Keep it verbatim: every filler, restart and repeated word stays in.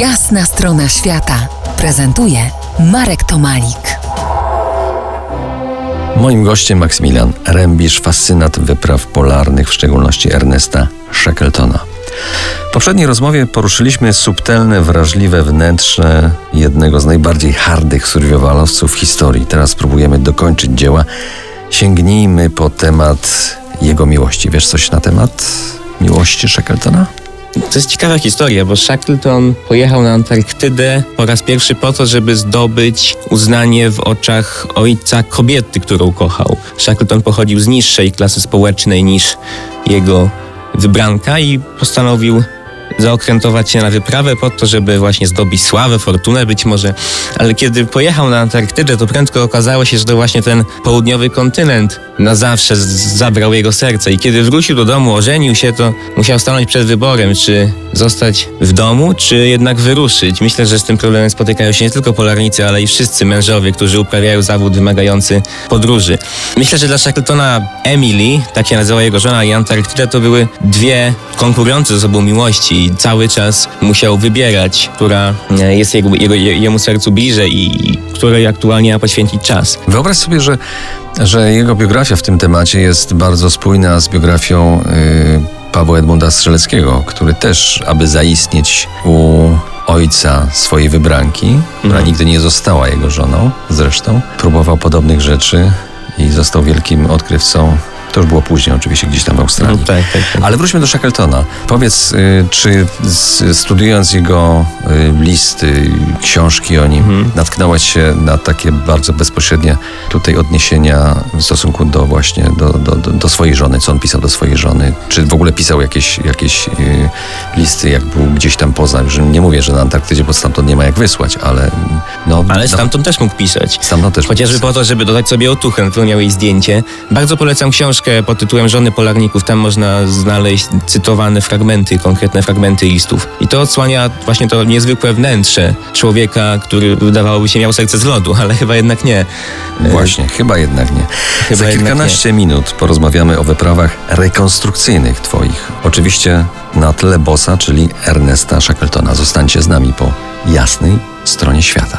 Jasna strona świata prezentuje Marek Tomalik. Moim gościem Maksymilian Rębisz, fascynat wypraw polarnych, w szczególności Ernesta Shackletona. W poprzedniej rozmowie poruszyliśmy subtelne, wrażliwe wnętrze jednego z najbardziej hardych survivalowców w historii. Teraz spróbujemy dokończyć dzieła. Sięgnijmy po temat jego miłości. Wiesz coś na temat miłości Shackletona? To jest ciekawa historia, bo Shackleton pojechał na Antarktydę po raz pierwszy po to, żeby zdobyć uznanie w oczach ojca kobiety, którą kochał. Shackleton pochodził z niższej klasy społecznej niż jego wybranka i postanowił zaokrętować się na wyprawę po to, żeby właśnie zdobyć sławę, fortunę być może. Ale kiedy pojechał na Antarktydę, to prędko okazało się, że to właśnie ten południowy kontynent na zawsze zabrał jego serce. I kiedy wrócił do domu, ożenił się, to musiał stanąć przed wyborem, czy zostać w domu, czy jednak wyruszyć. Myślę, że z tym problemem spotykają się nie tylko polarnicy, ale i wszyscy mężowie, którzy uprawiają zawód wymagający podróży. Myślę, że dla Shackletona Emily, tak się nazywała jego żona, i Antarktyda to były dwie konkurujące ze sobą miłości. I cały czas musiał wybierać, która jest jego, jego, jemu sercu bliżej i, i której aktualnie ma poświęcić czas. Wyobraź sobie, że, że jego biografia w tym temacie jest bardzo spójna z biografią y, Pawła Edmunda Strzeleckiego, który też, aby zaistnieć u ojca swojej wybranki, mhm. która nigdy nie została jego żoną zresztą, próbował podobnych rzeczy i został wielkim odkrywcą. To już było później, oczywiście, gdzieś tam w Australii. No, tak, tak, tak. Ale wróćmy do Shackletona. Powiedz, y, czy z, studiując jego y, listy, książki o nim, hmm. natknąłeś się na takie bardzo bezpośrednie tutaj odniesienia w stosunku do właśnie do, do, do, do swojej żony, co on pisał do swojej żony? Czy w ogóle pisał jakieś, jakieś y, listy, jak był gdzieś tam poza, już nie mówię, że na Antarktydzie, bo stamtąd nie ma jak wysłać, ale... No, ale stamtąd no, też mógł pisać. Stamtąd też Chociażby mógł pisać. Po to, żeby dodać sobie otuchę, tu miał jej zdjęcie. Bardzo polecam książkę pod tytułem Żony Polarników. Tam można znaleźć cytowane fragmenty, konkretne fragmenty listów. I to odsłania właśnie to niezwykłe wnętrze człowieka, który wydawałoby się miał serce z lodu, ale chyba jednak nie. Właśnie, chyba jednak nie. Chyba Za kilkanaście nie. minut porozmawiamy o wyprawach rekonstrukcyjnych twoich. Oczywiście na tle bossa, czyli Ernesta Shackletona. Zostańcie z nami po jasnej stronie świata.